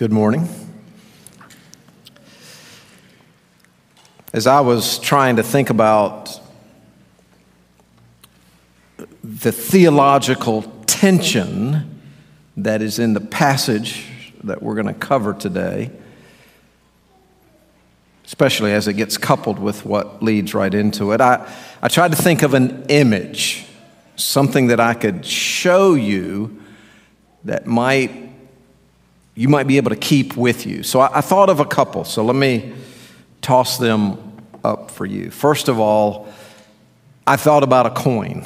Good morning. As I was trying to think about the theological tension that is in the passage that we're going to cover today, especially as it gets coupled with what leads right into it, I tried to think of an image, something that I could show you that you might be able to keep with you. So I thought of a couple, so let me toss them up for you. First of all, I thought about a coin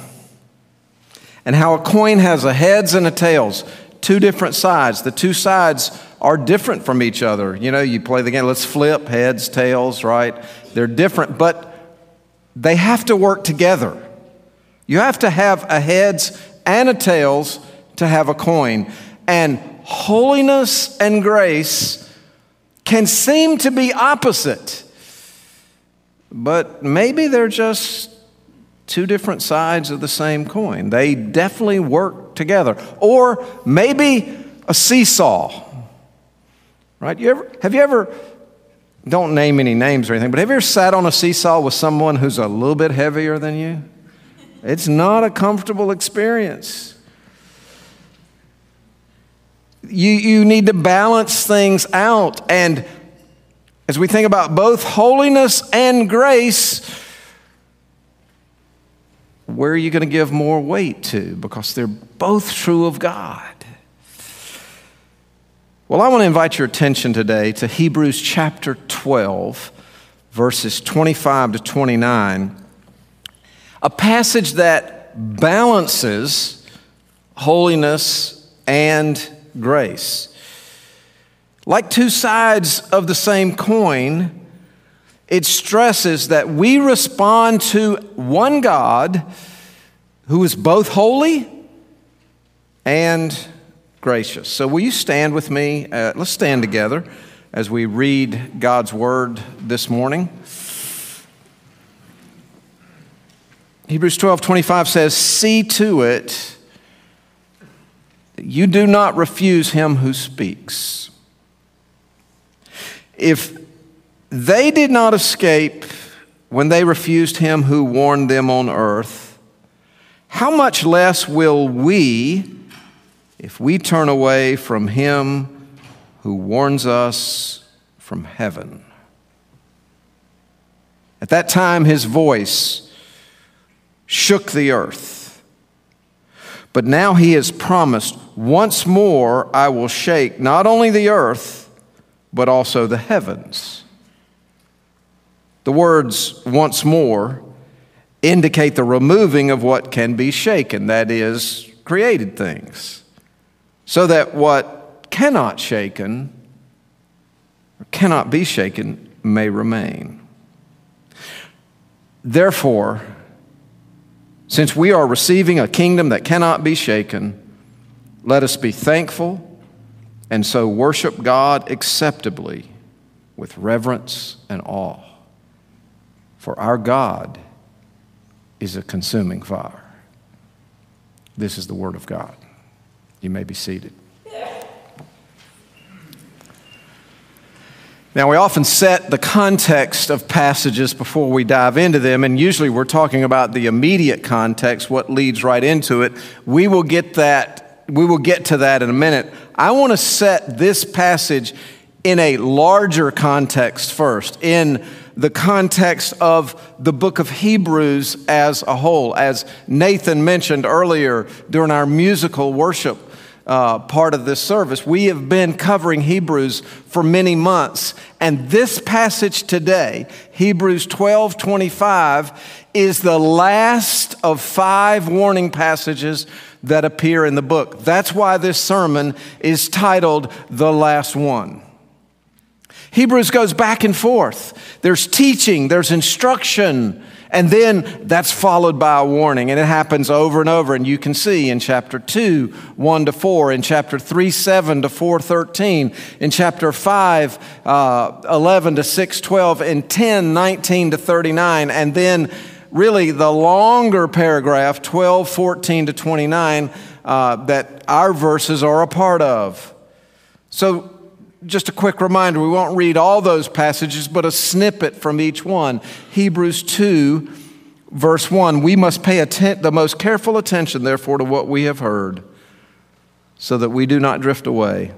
and how a coin has a heads and a tails, two different sides. The two sides are different from each other. You know, you play the game, let's flip, heads, tails, right? They're different, but they have to work together. You have to have a heads and a tails to have a coin. And holiness and grace can seem to be opposite, but maybe they're just two different sides of the same coin. They definitely work together. Or maybe a seesaw, right? Have you ever, don't name any names or anything, but have you ever sat on a seesaw with someone who's a little bit heavier than you? It's not a comfortable experience. You need to balance things out. And as we think about both holiness and grace, where are you going to give more weight to? Because they're both true of God. Well, I want to invite your attention today to Hebrews chapter 12, verses 25 to 29, a passage that balances holiness and grace. Like two sides of the same coin, it stresses that we respond to one God who is both holy and gracious. So will you stand with me? Let's stand together as we read God's word this morning. Hebrews 12:25 says, "See to it you do not refuse him who speaks. If they did not escape when they refused him who warned them on earth, how much less will we if we turn away from him who warns us from heaven? At that time his voice shook the earth. But now he has promised, once more I will shake not only the earth, but also the heavens." The words "once more" indicate the removing of what can be shaken, that is, created things, so that what cannot shaken or cannot be shaken may remain. Therefore, since we are receiving a kingdom that cannot be shaken, let us be thankful and so worship God acceptably with reverence and awe. For our God is a consuming fire. This is the word of God. You may be seated. Now, we often set the context of passages before we dive into them, and usually we're talking about the immediate context, what leads right into it. We will get to that in a minute. I want to set this passage in a larger context first, in the context of the book of Hebrews as a whole. As Nathan mentioned earlier during our musical worship part of this service, we have been covering Hebrews for many months, and this passage today, Hebrews 12:25, is the last of 5 warning passages that appear in the book. That's why this sermon is titled "The Last One." Hebrews goes back and forth. There's teaching, there's instruction, and then that's followed by a warning, and it happens over and over. And you can see in chapter 2, 1 to 4, in chapter 3, 7 to 4, 13, in chapter 5, 11 to 6, 12, and 10, 19 to 39, and then really the longer paragraph, 12, 14 to 29, that our verses are a part of. So Just a quick reminder, we won't read all those passages, but a snippet from each one. Hebrews 2, verse 1, we must pay the most careful attention, therefore, to what we have heard, so that we do not drift away.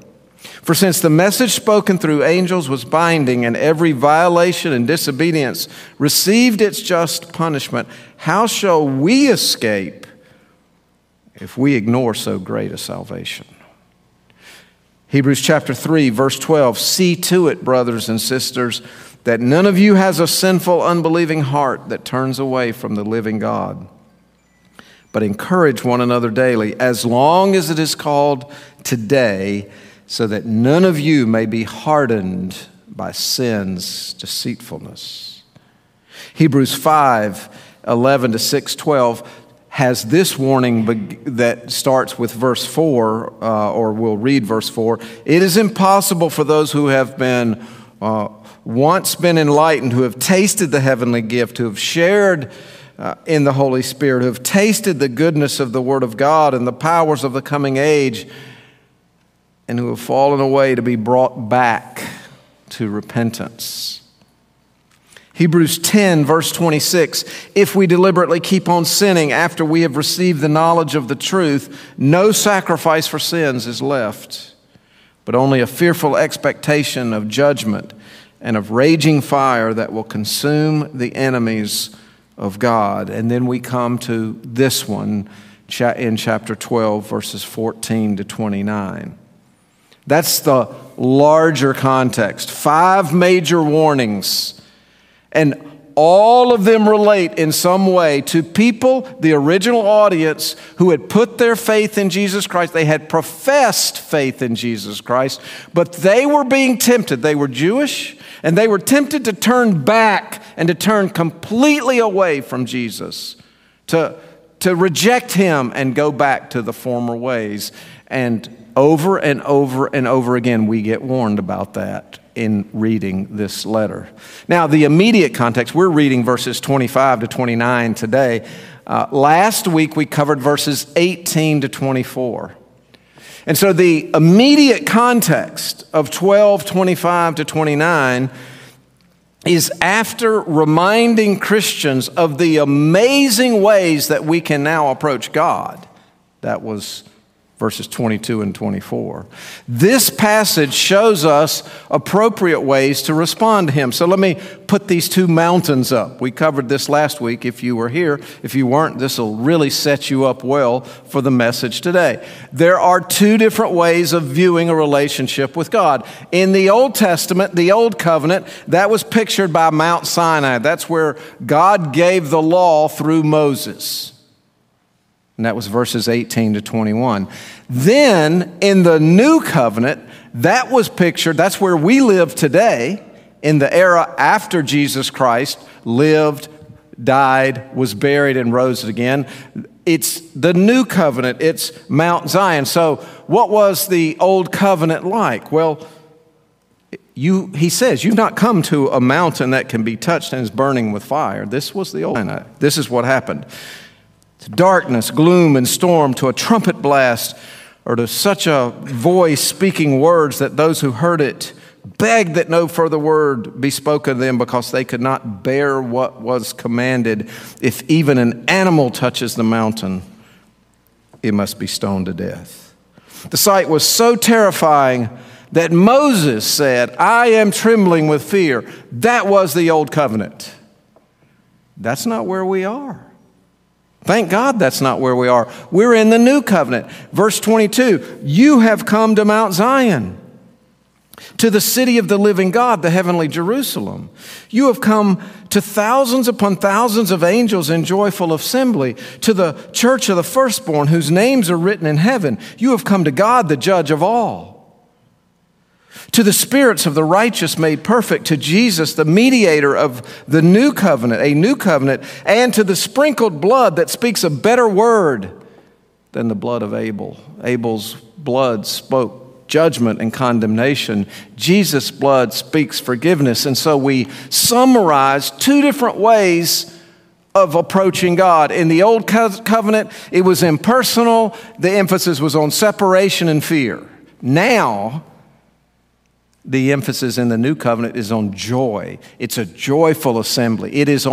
For since the message spoken through angels was binding, and every violation and disobedience received its just punishment, how shall we escape if we ignore so great a salvation? Hebrews chapter 3, verse 12, see to it, brothers and sisters, that none of you has a sinful, unbelieving heart that turns away from the living God. But encourage one another daily, as long as it is called today, so that none of you may be hardened by sin's deceitfulness. Hebrews 5, 11 to 6, 12 has this warning that starts with verse 4, or we'll read verse 4. It is impossible for those who have been once been enlightened, who have tasted the heavenly gift, who have shared in the Holy Spirit, who have tasted the goodness of the Word of God and the powers of the coming age, and who have fallen away, to be brought back to repentance. Hebrews 10, verse 26, if we deliberately keep on sinning after we have received the knowledge of the truth, no sacrifice for sins is left, but only a fearful expectation of judgment and of raging fire that will consume the enemies of God. And then we come to this one in chapter 12, verses 14 to 29. That's the larger context. 5 major warnings, and all of them relate in some way to people, the original audience, who had put their faith in Jesus Christ. They had professed faith in Jesus Christ, but they were being tempted. They were Jewish, and they were tempted to turn back and to turn completely away from Jesus, to reject him and go back to the former ways. And over and over and over again, we get warned about that in reading this letter. Now, the immediate context, we're reading verses 25 to 29 today. Last week, we covered verses 18 to 24. And so the immediate context of 12, 25 to 29 is after reminding Christians of the amazing ways that we can now approach God. That was verses 22 and 24. This passage shows us appropriate ways to respond to him. So let me put these two mountains up. We covered this last week if you were here. If you weren't, this will really set you up well for the message today. There are 2 different ways of viewing a relationship with God. In the Old Testament, the Old Covenant, that was pictured by Mount Sinai. That's where God gave the law through Moses. And that was verses 18 to 21. Then, in the New Covenant, that was pictured, that's where we live today, in the era after Jesus Christ lived, died, was buried, and rose again. It's the New Covenant. It's Mount Zion. So, what was the Old Covenant like? Well, he says, you've not come to a mountain that can be touched and is burning with fire. This was the Old Covenant. This is what happened. To darkness, gloom, and storm, to a trumpet blast, or to such a voice speaking words that those who heard it begged that no further word be spoken to them, because they could not bear what was commanded. If even an animal touches the mountain, it must be stoned to death. The sight was so terrifying that Moses said, I am trembling with fear. That was the Old Covenant. That's not where we are. Thank God that's not where we are. We're in the New Covenant. Verse 22, you have come to Mount Zion, to the city of the living God, the heavenly Jerusalem. You have come to thousands upon thousands of angels in joyful assembly, to the church of the firstborn whose names are written in heaven. You have come to God, the judge of all. To the spirits of the righteous made perfect, to Jesus, the mediator of the new covenant, a new covenant, and to the sprinkled blood that speaks a better word than the blood of Abel. Abel's blood spoke judgment and condemnation. Jesus' blood speaks forgiveness. And so we summarize 2 different ways of approaching God. In the Old Covenant, it was impersonal. The emphasis was on separation and fear. Now, the emphasis in the new covenant is on joy. It's a joyful assembly. It is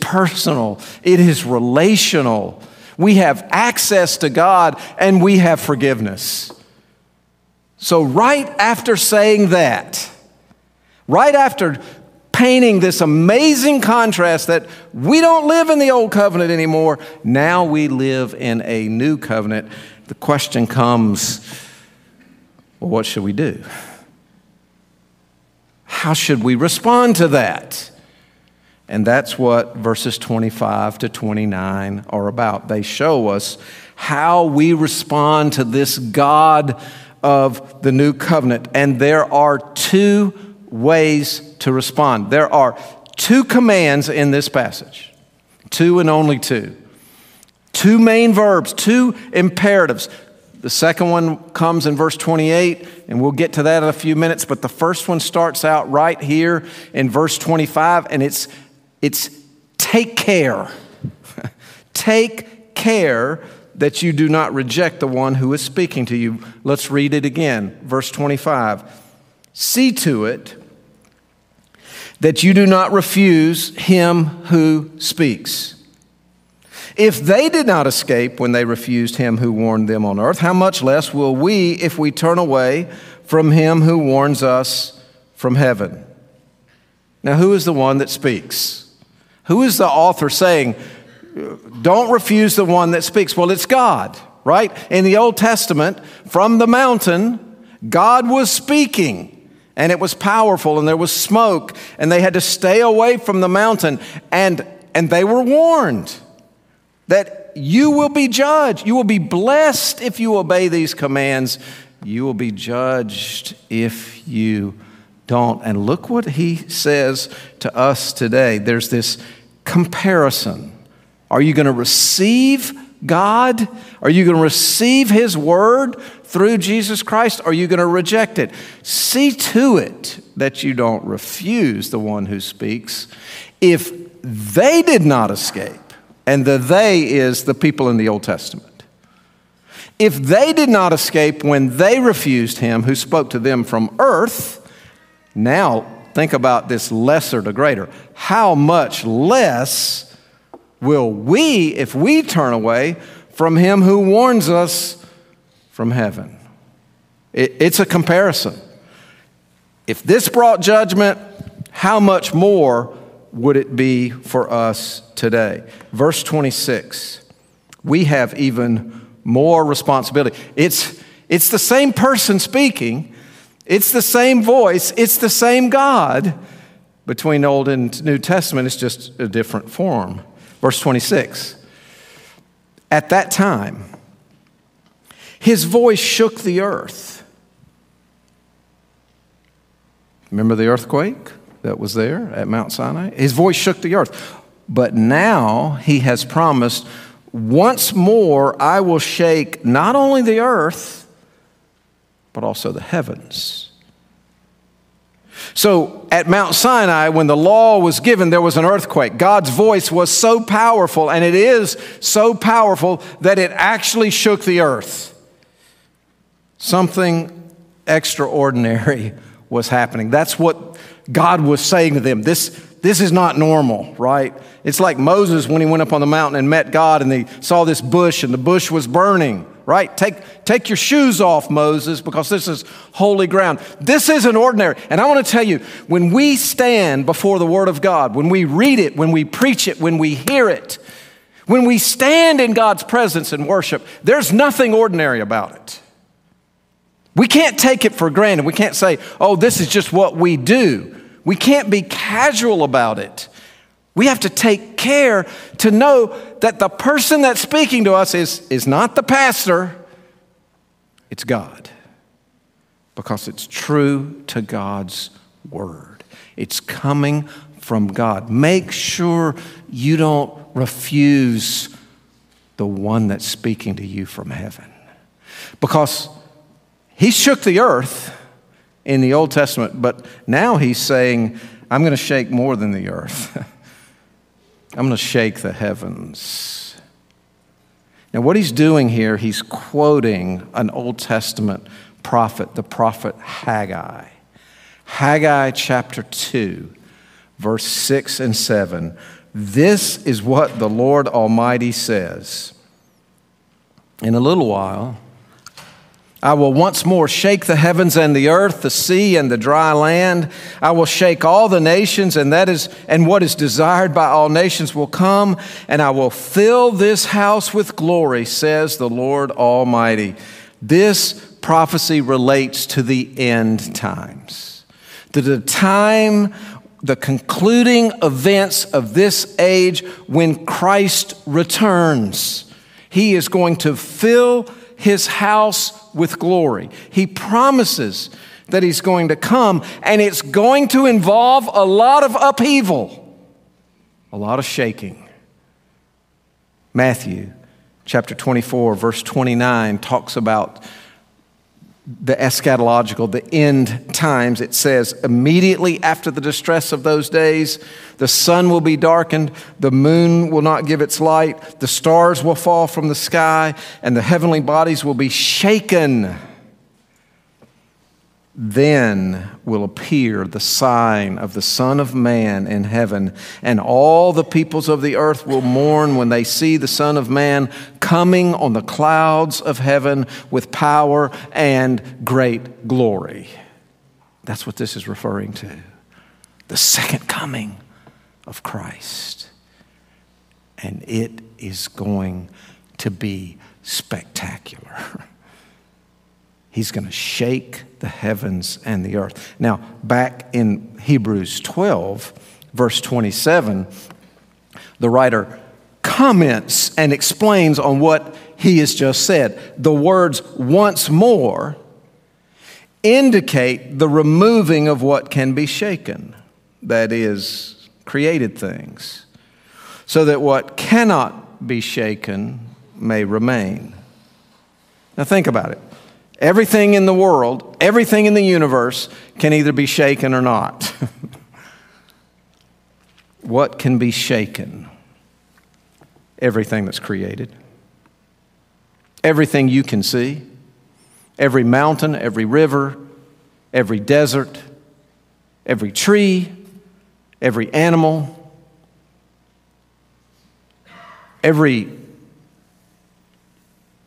personal. It is relational. We have access to God and we have forgiveness. So right after saying that, right after painting this amazing contrast that we don't live in the old covenant anymore, now we live in a new covenant, the question comes, well, what should we do? How should we respond to that? And that's what verses 25 to 29 are about. They show us how we respond to this God of the new covenant. And there are two ways to respond. There are two commands in this passage, two and only two. Two main verbs, two imperatives. The second one comes in verse 28, and we'll get to that in a few minutes, but the first one starts out right here in verse 25, and it's take care. Take care that you do not reject the one who is speaking to you. Let's read it again, verse 25. See to it that you do not refuse him who speaks. If they did not escape when they refused him who warned them on earth, how much less will we if we turn away from him who warns us from heaven? Now, who is the one that speaks? Who is the author saying, don't refuse the one that speaks? Well, it's God, right? In the Old Testament, from the mountain, God was speaking. And it was powerful, and there was smoke, and they had to stay away from the mountain. And they were warned that you will be judged. You will be blessed if you obey these commands. You will be judged if you don't. And look what he says to us today. There's this comparison. Are you going to receive God? Are you going to receive his word through Jesus Christ? Are you going to reject it? See to it that you don't refuse the one who speaks. If they did not escape, and the they is the people in the Old Testament. If they did not escape when they refused him who spoke to them from earth, now think about this lesser to greater. How much less will we, if we turn away from him who warns us from heaven? It's a comparison. If this brought judgment, how much more would it be for us today? Verse 26, we have even more responsibility. It's the same person speaking. It's the same voice. It's the same God. Between Old and New Testament, it's just a different form. Verse 26, at that time, his voice shook the earth. Remember the earthquake that was there at Mount Sinai? His voice shook the earth. But now he has promised, once more I will shake not only the earth, but also the heavens. So at Mount Sinai, when the law was given, there was an earthquake. God's voice was so powerful, and it is so powerful that it actually shook the earth. Something extraordinary was happening. That's what God was saying to them. This is not normal, right? It's like Moses when he went up on the mountain and met God, and he saw this bush, and the bush was burning. Right? Take your shoes off, Moses, because this is holy ground. This isn't ordinary. And I want to tell you, when we stand before the Word of God, when we read it, when we preach it, when we hear it, when we stand in God's presence and worship, there's nothing ordinary about it. We can't take it for granted. We can't say, oh, this is just what we do. We can't be casual about it. We have to take care to know that the person that's speaking to us is not the pastor, it's God. Because it's true to God's word. It's coming from God. Make sure you don't refuse the one that's speaking to you from heaven. Because he shook the earth in the Old Testament, but now he's saying, I'm going to shake more than the earth. I'm going to shake the heavens. Now, what he's doing here, he's quoting an Old Testament prophet, the prophet Haggai. Haggai chapter 2, verse 6 and 7. This is what the Lord Almighty says. In a little while, I will once more shake the heavens and the earth, the sea and the dry land. I will shake all the nations, and what is desired by all nations will come, and I will fill this house with glory, says the Lord Almighty. This prophecy relates to the end times, to the time, the concluding events of this age when Christ returns. He is going to fill his house with glory. He promises that he's going to come, and it's going to involve a lot of upheaval, a lot of shaking. Matthew chapter 24, verse 29 talks about the eschatological, the end times. It says, immediately after the distress of those days, the sun will be darkened, the moon will not give its light, the stars will fall from the sky, and the heavenly bodies will be shaken. Then will appear the sign of the Son of Man in heaven, and all the peoples of the earth will mourn when they see the Son of Man coming on the clouds of heaven with power and great glory. That's what this is referring to, the second coming of Christ. And it is going to be spectacular. He's going to shake the heavens and the earth. Now, back in Hebrews 12, verse 27, the writer comments and explains on what he has just said. The words "once more" indicate the removing of what can be shaken, that is, created things, so that what cannot be shaken may remain. Now, think about it. Everything in the world, everything in the universe can either be shaken or not. What can be shaken? Everything that's created. Everything you can see. Every mountain, every river, every desert, every tree, every animal, every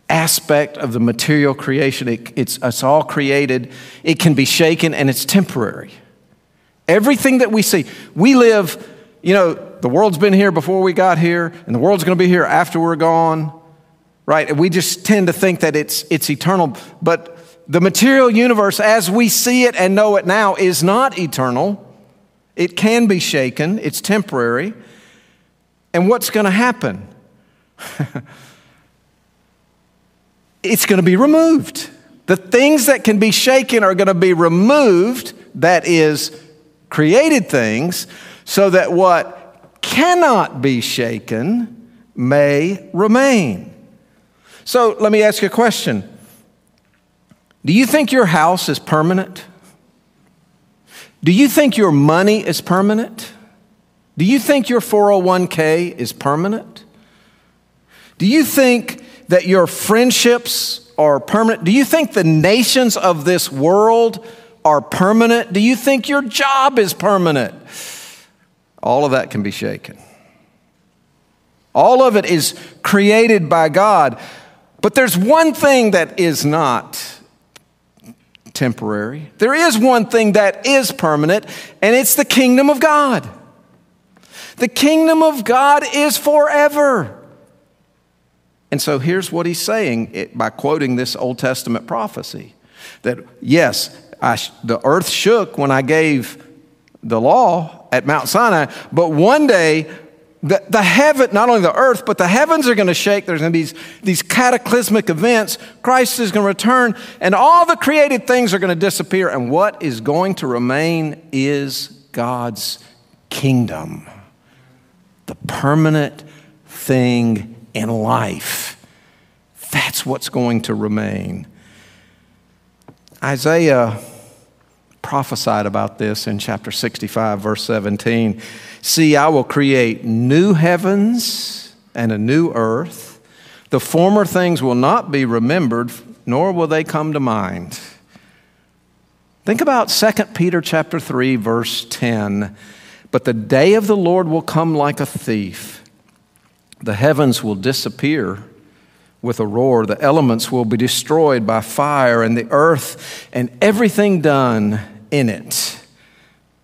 aspect of the material creation. It's all created. It can be shaken, and it's temporary. Everything that we see, we live, the world's been here before we got here, and the world's going to be here after we're gone, right? And we just tend to think that it's eternal, but the material universe as we see it and know it now is not eternal. It can be shaken. It's temporary. And what's going to happen? It's going to be removed. The things that can be shaken are going to be removed, that is, created things, so that what cannot be shaken may remain. So let me ask you a question. Do you think your house is permanent? Do you think your money is permanent? Do you think your 401k is permanent? Do you think that your friendships are permanent? Do you think the nations of this world are permanent? Do you think your job is permanent? All of that can be shaken. All of it is created by God. But there's one thing that is not temporary. There is one thing that is permanent, and it's the kingdom of God. The kingdom of God is forever. And so here's what he's saying by quoting this Old Testament prophecy, that yes, the earth shook when I gave the law at Mount Sinai, but one day the heaven, not only the earth, but the heavens are going to shake. There's going to be these cataclysmic events. Christ is going to return, and all the created things are going to disappear, and what is going to remain is God's kingdom, the permanent thing in life. That's what's going to remain. Isaiah prophesied about this in chapter 65, verse 17. See, I will create new heavens and a new earth. The former things will not be remembered, nor will they come to mind. Think about 2 Peter chapter 3, verse 10. But the day of the Lord will come like a thief. The heavens will disappear with a roar. The elements will be destroyed by fire, and the earth and everything done in it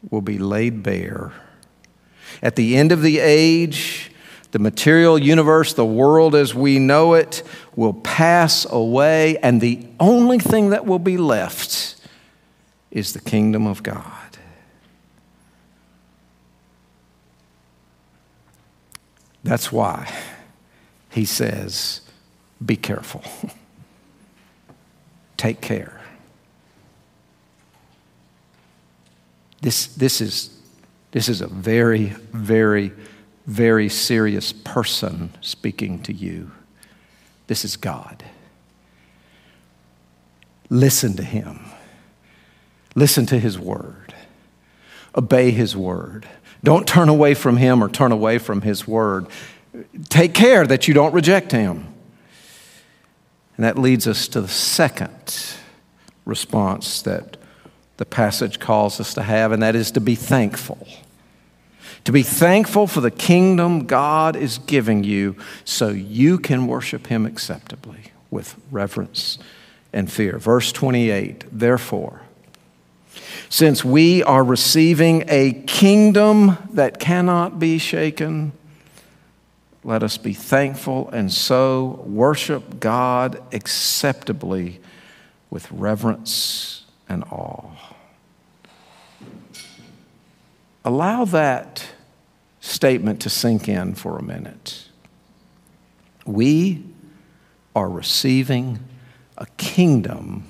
will be laid bare. At the end of the age, the material universe, the world as we know it, will pass away, and the only thing that will be left is the kingdom of God. That's why he says, be careful. Take care. This is a very, very, very serious person speaking to you. This is God. Listen to him. Listen to his word. Obey his word. Don't turn away from him or turn away from his word. Take care that you don't reject him. And that leads us to the second response that the passage calls us to have, and that is to be thankful. To be thankful for the kingdom God is giving you so you can worship him acceptably with reverence and fear. Verse 28, therefore, since we are receiving a kingdom that cannot be shaken, let us be thankful and so worship God acceptably with reverence and awe. Allow that statement to sink in for a minute. We are receiving a kingdom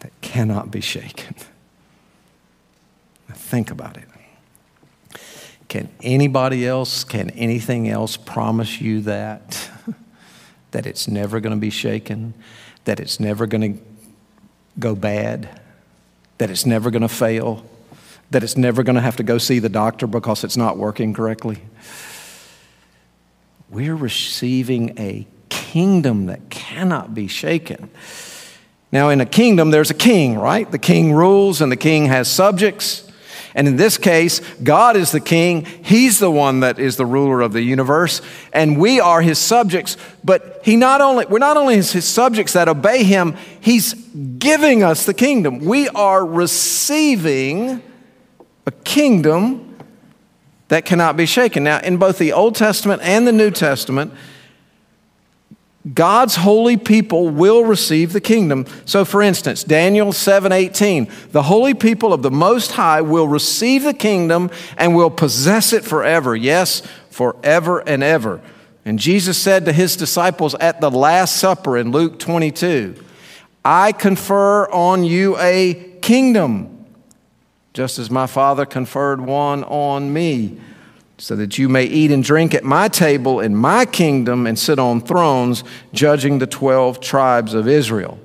that cannot be shaken. Now think about it. Can anybody else, can anything else promise you that? That it's never going to be shaken? That it's never going to go bad? That it's never going to fail? That it's never going to have to go see the doctor because it's not working correctly? We're receiving a kingdom that cannot be shaken. Now, in a kingdom, there's a king, right? The king rules and the king has subjects. And in this case, God is the king. He's the one that is the ruler of the universe. And we are his subjects. But we're not only his subjects that obey him, he's giving us the kingdom. We are receiving a kingdom that cannot be shaken. Now, in both the Old Testament and the New Testament, God's holy people will receive the kingdom. So, for instance, Daniel 7:18, the holy people of the Most High will receive the kingdom and will possess it forever. Yes, forever and ever. And Jesus said to his disciples at the Last Supper in Luke 22, I confer on you a kingdom, just as my Father conferred one on me, so that you may eat and drink at my table in my kingdom and sit on thrones, judging the 12 tribes of Israel.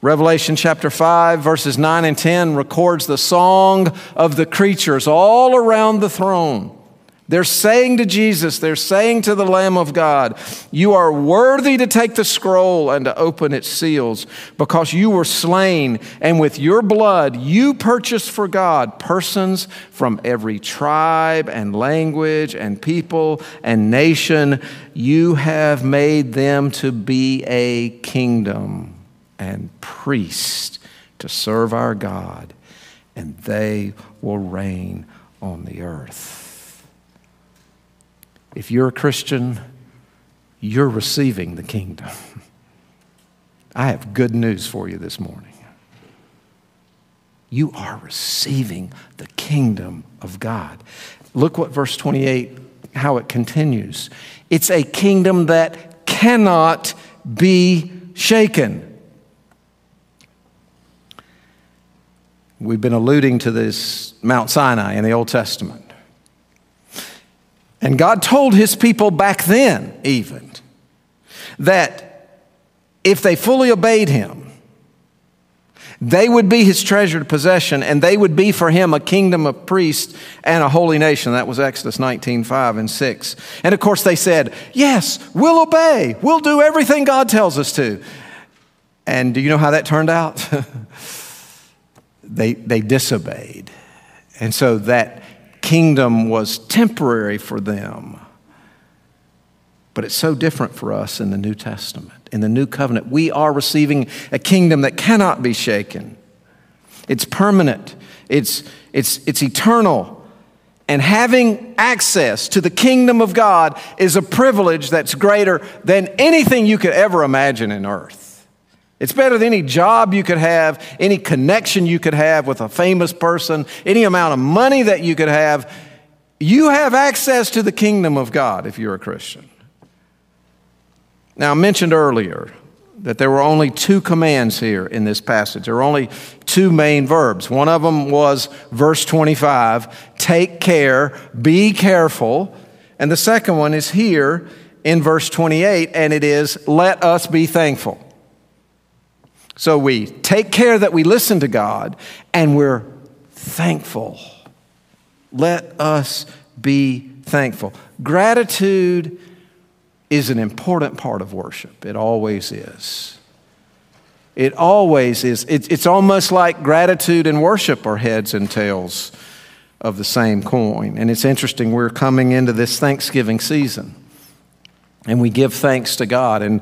Revelation chapter 5, verses 9 and 10 records the song of the creatures all around the throne. They're saying to Jesus, they're saying to the Lamb of God, you are worthy to take the scroll and to open its seals, because you were slain, and with your blood you purchased for God persons from every tribe and language and people and nation. You have made them to be a kingdom and priests to serve our God, and they will reign on the earth. If you're a Christian, you're receiving the kingdom. I have good news for you this morning. You are receiving the kingdom of God. Look what verse 28, how it continues. It's a kingdom that cannot be shaken. We've been alluding to this Mount Sinai in the Old Testament. And God told his people back then, even, that if they fully obeyed him, they would be his treasured possession, and they would be for him a kingdom of priests and a holy nation. That was Exodus 19:5 and 6. And of course they said, yes, we'll obey. We'll do everything God tells us to. And do you know how that turned out? they disobeyed. And so that kingdom was temporary for them. But it's so different for us in the New Testament. In the New Covenant, we are receiving a kingdom that cannot be shaken. It's permanent. It's eternal. And having access to the kingdom of God is a privilege that's greater than anything you could ever imagine in earth. It's better than any job you could have, any connection you could have with a famous person, any amount of money that you could have. You have access to the kingdom of God if you're a Christian. Now, I mentioned earlier that there were only two commands here in this passage. There were only two main verbs. One of them was verse 25, take care, be careful. And the second one is here in verse 28, and it is, let us be thankful. So we take care that we listen to God, and we're thankful. Let us be thankful. Gratitude is an important part of worship. It always is. It always is. It's almost like gratitude and worship are heads and tails of the same coin. And it's interesting, we're coming into this Thanksgiving season, and we give thanks to God. And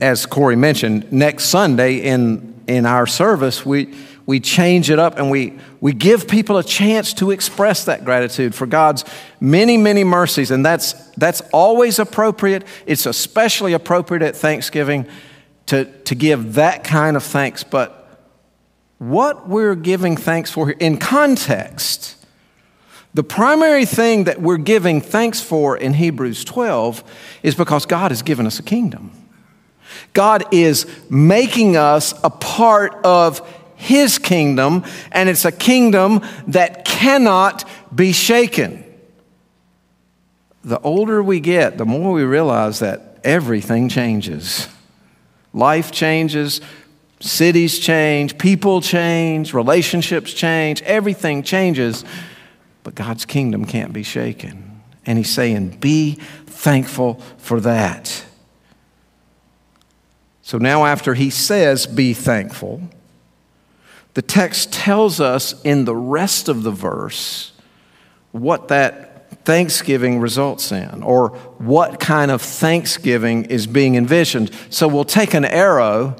as Corey mentioned, next Sunday in our service, we change it up, and we give people a chance to express that gratitude for God's many, many mercies. And that's always appropriate. It's especially appropriate at Thanksgiving to give that kind of thanks. But what we're giving thanks for here, in context, the primary thing that we're giving thanks for in Hebrews 12 is because God has given us a kingdom. God is making us a part of His kingdom, and it's a kingdom that cannot be shaken. The older we get, the more we realize that everything changes. Life changes, cities change, people change, relationships change, everything changes, but God's kingdom can't be shaken. And He's saying, be thankful for that. So now, after He says, be thankful, the text tells us in the rest of the verse what that thanksgiving results in, or what kind of thanksgiving is being envisioned. So we'll take an arrow,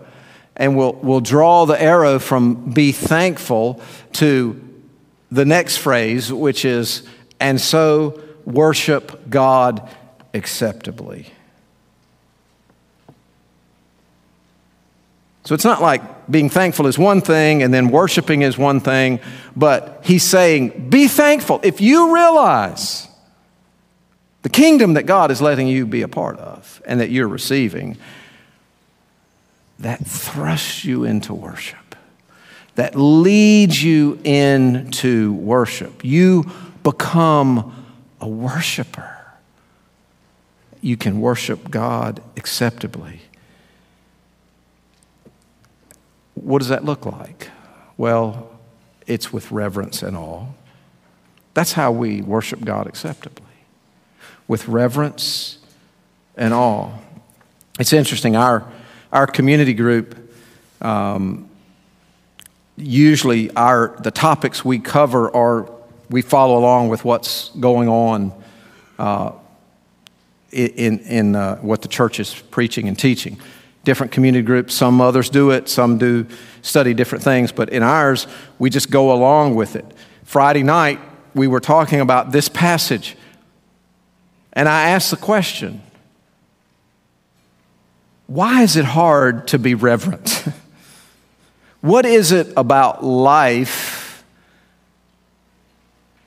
and we'll draw the arrow from be thankful to the next phrase, which is, and so worship God acceptably. So it's not like being thankful is one thing and then worshiping is one thing, but He's saying, be thankful. If you realize the kingdom that God is letting you be a part of and that you're receiving, that thrusts you into worship, that leads you into worship. You become a worshiper. You can worship God acceptably. What does that look like? Well, it's with reverence and awe. That's how we worship God acceptably, with reverence and awe. It's interesting. Our community group, usually the topics we cover are, we follow along with what's going on in what the church is preaching and teaching. Different community groups, some others do it, some do study different things, but in ours, we just go along with it. Friday night, we were talking about this passage, and I asked the question, why is it hard to be reverent? What is it about life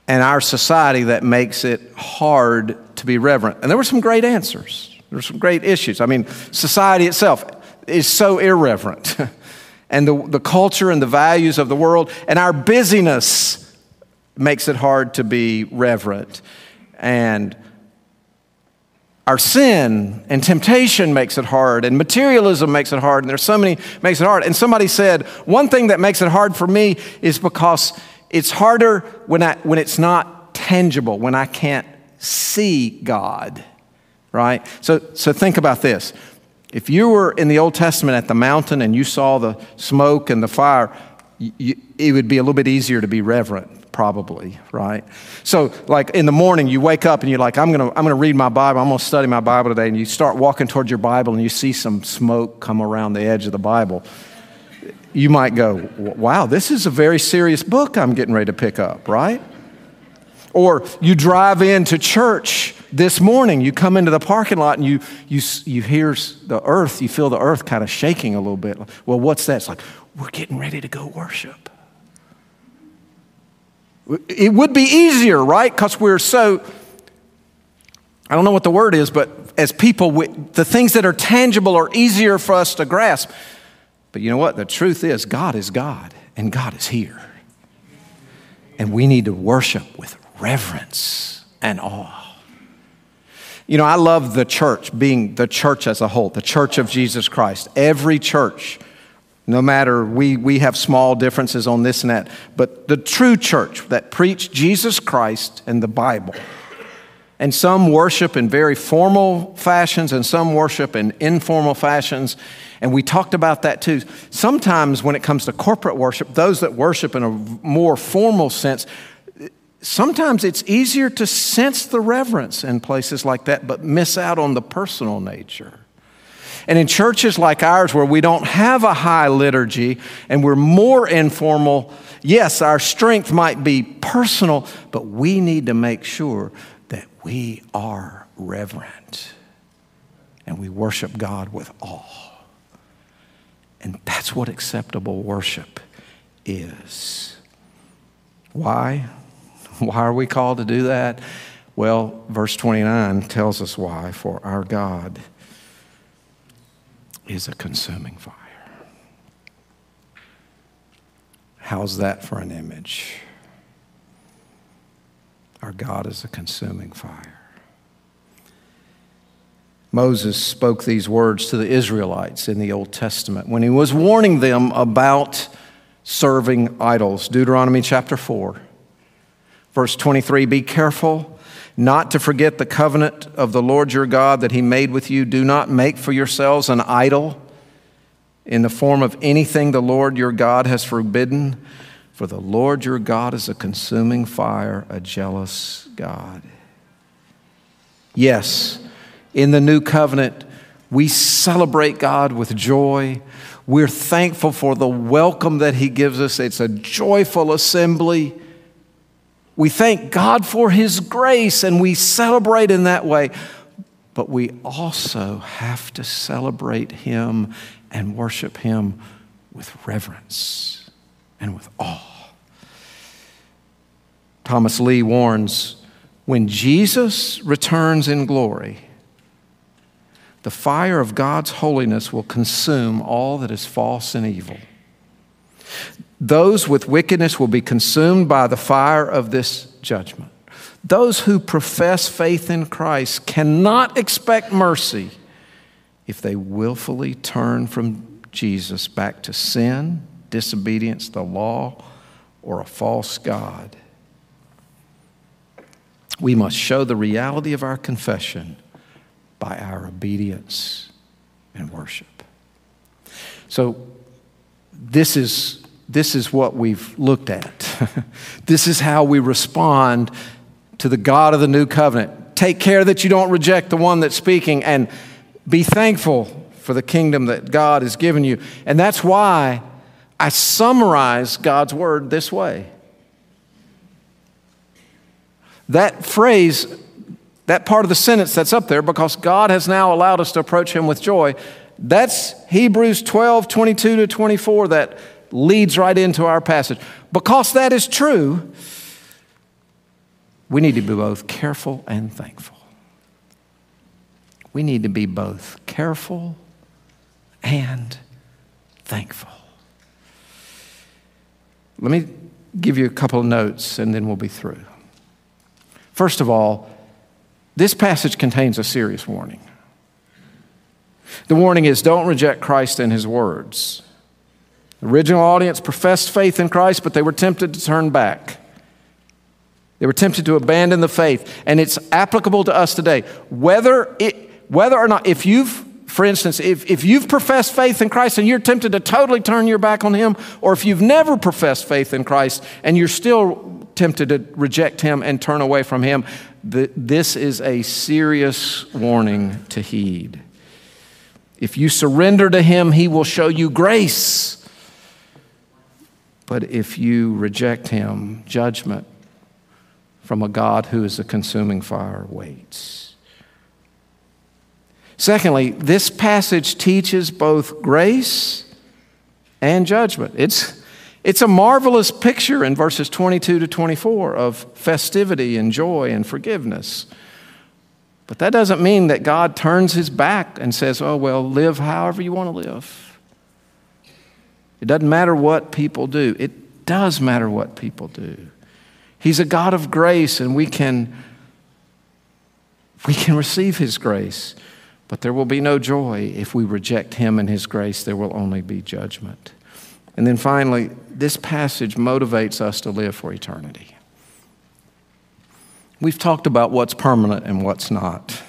and our society that makes it hard to be reverent? And there were some great answers. There's some great issues. I mean, society itself is so irreverent. And the culture and the values of the world and our busyness makes it hard to be reverent. And our sin and temptation makes it hard. And materialism makes it hard. And there's so many makes it hard. And somebody said, one thing that makes it hard for me is because it's harder when it's not tangible, when I can't see God. Right? So think about this. If you were in the Old Testament at the mountain and you saw the smoke and the fire, it would be a little bit easier to be reverent, probably, right? So like in the morning, you wake up and you're like, I'm gonna read my Bible. I'm gonna study my Bible today. And you start walking towards your Bible and you see some smoke come around the edge of the Bible. You might go, wow, this is a very serious book I'm getting ready to pick up, right? Or you drive into church this morning, you come into the parking lot and you hear the earth, you feel the earth kind of shaking a little bit. Well, what's that? It's like, we're getting ready to go worship. It would be easier, right? Because we're so, I don't know what the word is, but as people, the things that are tangible are easier for us to grasp. But you know what? The truth is God, and God is here. And we need to worship with reverence and awe. You know, I love the church, being the church as a whole, the church of Jesus Christ. Every church, no matter, we have small differences on this and that, but the true church that preached Jesus Christ and the Bible. And some worship in very formal fashions and some worship in informal fashions. And we talked about that too. Sometimes when it comes to corporate worship, those that worship in a more formal sense, sometimes it's easier to sense the reverence in places like that, but miss out on the personal nature. And in churches like ours where we don't have a high liturgy and we're more informal, yes, our strength might be personal, but we need to make sure that we are reverent and we worship God with awe. And that's what acceptable worship is. Why? Why are we called to do that? Well, verse 29 tells us why. For our God is a consuming fire. How's that for an image? Our God is a consuming fire. Moses spoke these words to the Israelites in the Old Testament when he was warning them about serving idols. Deuteronomy chapter 4, verse 23, be careful not to forget the covenant of the Lord your God that he made with you. Do not make for yourselves an idol in the form of anything the Lord your God has forbidden, for the Lord your God is a consuming fire, a jealous God. Yes, in the new covenant, we celebrate God with joy. We're thankful for the welcome that he gives us. It's a joyful assembly. We thank God for his grace and we celebrate in that way, but we also have to celebrate him and worship him with reverence and with awe. Thomas Lee warns, when Jesus returns in glory, the fire of God's holiness will consume all that is false and evil. Those with wickedness will be consumed by the fire of this judgment. Those who profess faith in Christ cannot expect mercy if they willfully turn from Jesus back to sin, disobedience, the law, or a false god. We must show the reality of our confession by our obedience and worship. So this is what we've looked at. This is how we respond to the God of the new covenant. Take care that you don't reject the one that's speaking, and be thankful for the kingdom that God has given you. And that's why I summarize God's word this way. That phrase, that part of the sentence that's up there, because God has now allowed us to approach him with joy, that's Hebrews 12:22-24, that leads right into our passage. Because that is true, we need to be both careful and thankful. We need to be both careful and thankful. Let me give you a couple of notes and then we'll be through. First of all, this passage contains a serious warning. The warning is, don't reject Christ and his words. The original audience professed faith in Christ, but they were tempted to turn back. They were tempted to abandon the faith, and it's applicable to us today. Whether or not, if you've For instance, if you've professed faith in Christ and you're tempted to totally turn your back on him, or if you've never professed faith in Christ and you're still tempted to reject him and turn away from him, this is a serious warning to heed. If you surrender to him, he will show you grace. But if you reject him, judgment from a God who is a consuming fire waits. Secondly, this passage teaches both grace and judgment. It's a marvelous picture in verses 22 to 24 of festivity and joy and forgiveness. But that doesn't mean that God turns his back and says, oh, well, live however you want to live. It doesn't matter what people do. It does matter what people do. He's a God of grace, and we can receive his grace. But there will be no joy if we reject him and his grace. There will only be judgment. And then finally, this passage motivates us to live for eternity. We've talked about what's permanent and what's not.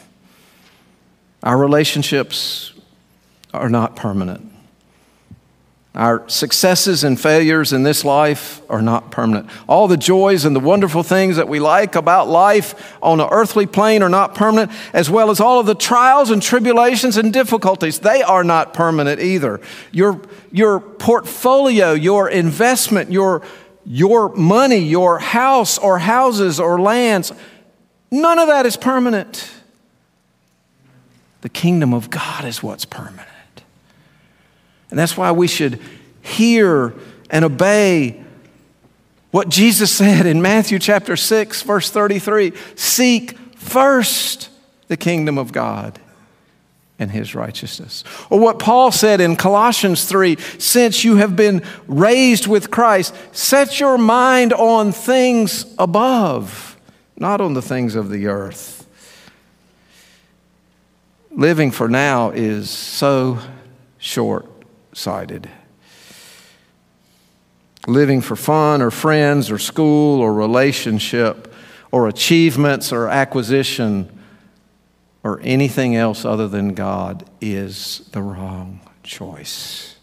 Our relationships are not permanent. Our successes and failures in this life are not permanent. All the joys and the wonderful things that we like about life on an earthly plane are not permanent, as well as all of the trials and tribulations and difficulties. They are not permanent either. Your portfolio, your investment, your money, your house or houses or lands, none of that is permanent. The kingdom of God is what's permanent. And that's why we should hear and obey what Jesus said in Matthew chapter 6, verse 33. Seek first the kingdom of God and his righteousness. Or what Paul said in Colossians 3, since you have been raised with Christ, set your mind on things above, not on the things of the earth. Living for now is so short-sighted. Living for fun or friends or school or relationship or achievements or acquisition or anything else other than God is the wrong choice.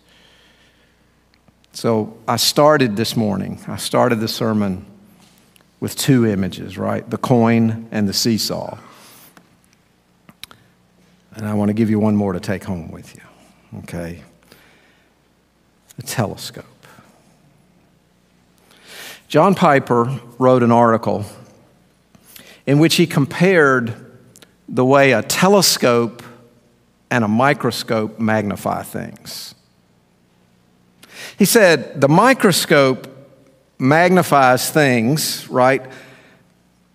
So I started the sermon with two images, right? The coin and the seesaw. And I want to give you one more to take home with you, okay? The telescope. John Piper wrote an article in which he compared the way a telescope and a microscope magnify things. He said the microscope magnifies things, right?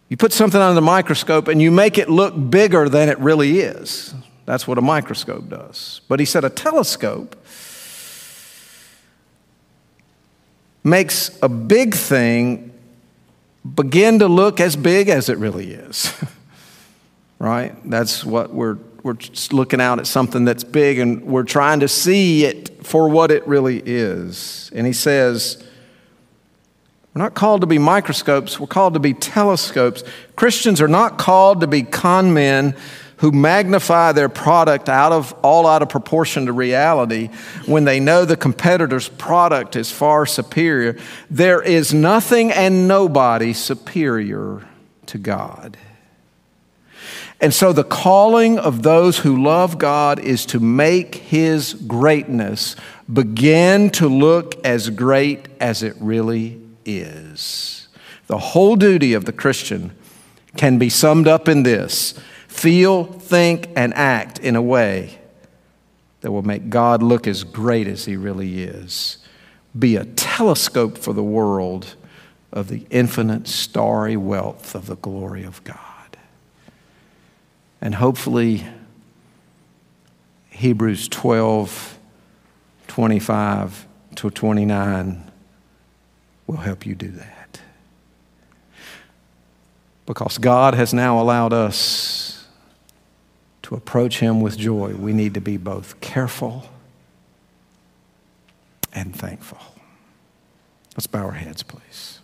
You put something under the microscope and you make it look bigger than it really is. That's what a microscope does. But he said a telescope makes a big thing begin to look as big as it really is. Right? That's what we're just looking out at something that's big, and we're trying to see it for what it really is. And he says, we're not called to be microscopes, we're called to be telescopes. Christians are not called to be con men who magnify their product out of proportion to reality when they know the competitor's product is far superior. There is nothing and nobody superior to God. And so the calling of those who love God is to make his greatness begin to look as great as it really is. The whole duty of the Christian can be summed up in this: feel, think, and act in a way that will make God look as great as he really is. Be a telescope for the world of the infinite starry wealth of the glory of God. And hopefully, Hebrews 12:25 to 29 will help you do that. Because God has now allowed us to approach him with joy, we need to be both careful and thankful. Let's bow our heads, please.